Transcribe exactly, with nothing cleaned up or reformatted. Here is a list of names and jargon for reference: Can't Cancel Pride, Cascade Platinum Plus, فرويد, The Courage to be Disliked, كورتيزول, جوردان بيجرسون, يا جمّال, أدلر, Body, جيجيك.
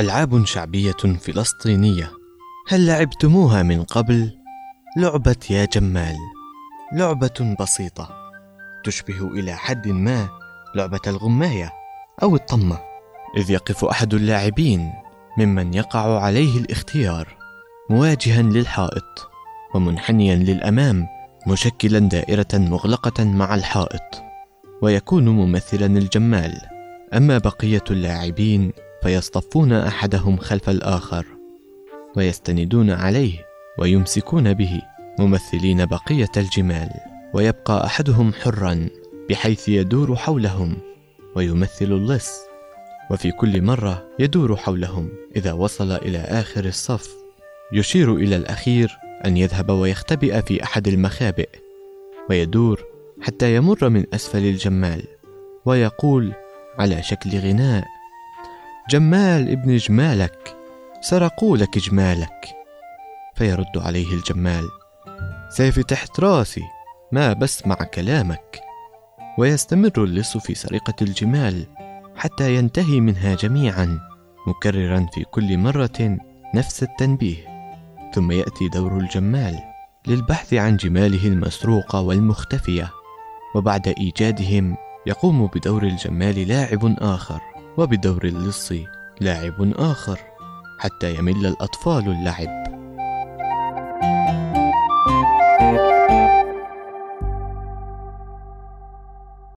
ألعاب شعبية فلسطينية، هل لعبتموها من قبل؟ لعبة يا جمّال لعبة بسيطة تشبه إلى حد ما لعبة الغماية أو الطمة، إذ يقف أحد اللاعبين ممن يقع عليه الاختيار مواجها للحائط ومنحنيا للأمام مشكلا دائرة مغلقة مع الحائط، ويكون ممثلا الجمال. أما بقية اللاعبين فيصطفون أحدهم خلف الآخر ويستندون عليه ويمسكون به ممثلين بقية الجمال، ويبقى أحدهم حرا بحيث يدور حولهم ويمثل اللص، وفي كل مرة يدور حولهم إذا وصل إلى آخر الصف يشير إلى الأخير أن يذهب ويختبئ في أحد المخابئ ويدور حتى يمر من أسفل الجمال، ويقول على شكل غناء: جمال ابن جمالك سرقوا لك جمالك. فيرد عليه الجمال: سيفي تحت راسي ما بسمع كلامك. ويستمر اللص في سرقة الجمال حتى ينتهي منها جميعا، مكررا في كل مرة نفس التنبيه. ثم يأتي دور الجمال للبحث عن جماله المسروقة والمختفية، وبعد إيجادهم يقوم بدور الجمال لاعب آخر وبدور اللص لاعب آخر حتى يمل الأطفال اللعب.